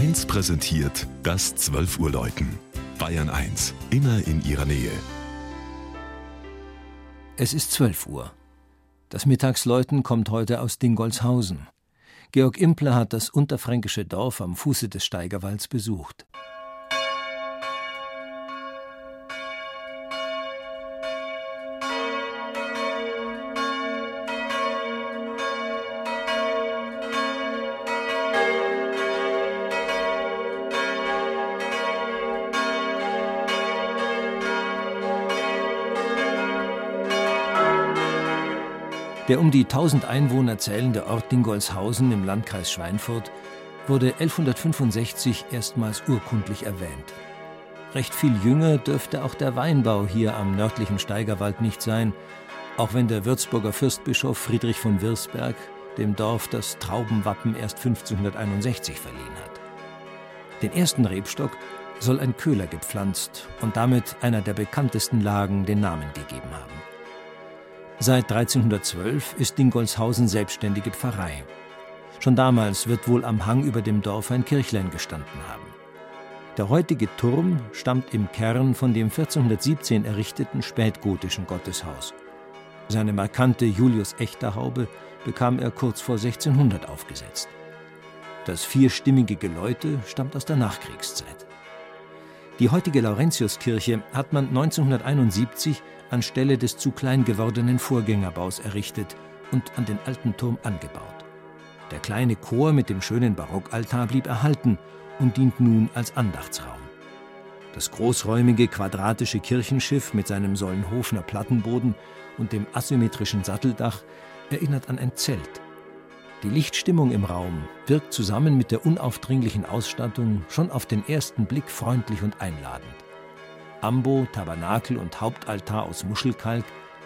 1 präsentiert das 12 Uhr Läuten. Bayern 1, immer in ihrer Nähe. Es ist 12 Uhr. Das Mittagsläuten kommt heute aus Dingolshausen. Georg Impler hat das unterfränkische Dorf am Fuße des Steigerwalds besucht. Der um die 1000 Einwohner zählende Ort Dingolshausen im Landkreis Schweinfurt wurde 1165 erstmals urkundlich erwähnt. Recht viel jünger dürfte auch der Weinbau hier am nördlichen Steigerwald nicht sein, auch wenn der Würzburger Fürstbischof Friedrich von Wirsberg dem Dorf das Traubenwappen erst 1561 verliehen hat. Den ersten Rebstock soll ein Köhler gepflanzt und damit einer der bekanntesten Lagen den Namen gegeben haben. Seit 1312 ist Dingolshausen selbstständige Pfarrei. Schon damals wird wohl am Hang über dem Dorf ein Kirchlein gestanden haben. Der heutige Turm stammt im Kern von dem 1417 errichteten spätgotischen Gotteshaus. Seine markante Julius-Echter-Haube bekam er kurz vor 1600 aufgesetzt. Das vierstimmige Geläute stammt aus der Nachkriegszeit. Die heutige Laurentiuskirche hat man 1971 anstelle des zu klein gewordenen Vorgängerbaus errichtet und an den alten Turm angebaut. Der kleine Chor mit dem schönen Barockaltar blieb erhalten und dient nun als Andachtsraum. Das großräumige quadratische Kirchenschiff mit seinem Solnhofener Plattenboden und dem asymmetrischen Satteldach erinnert an ein Zelt. Die Lichtstimmung im Raum wirkt zusammen mit der unaufdringlichen Ausstattung schon auf den ersten Blick freundlich und einladend. Ambo, Tabernakel und Hauptaltar aus Muschelkalk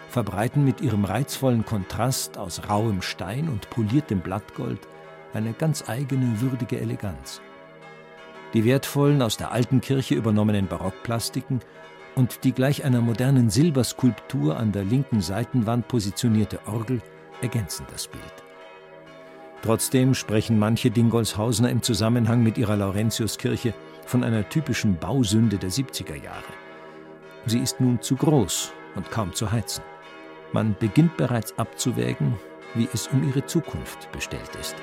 verbreiten mit ihrem reizvollen Kontrast aus rauem Stein und poliertem Blattgold eine ganz eigene, würdige Eleganz. Die wertvollen, aus der alten Kirche übernommenen Barockplastiken und die gleich einer modernen Silberskulptur an der linken Seitenwand positionierte Orgel ergänzen das Bild. Trotzdem sprechen manche Dingolshausener im Zusammenhang mit ihrer Laurentiuskirche von einer typischen Bausünde der 70er Jahre. Sie ist nun zu groß und kaum zu heizen. Man beginnt bereits abzuwägen, wie es um ihre Zukunft bestellt ist.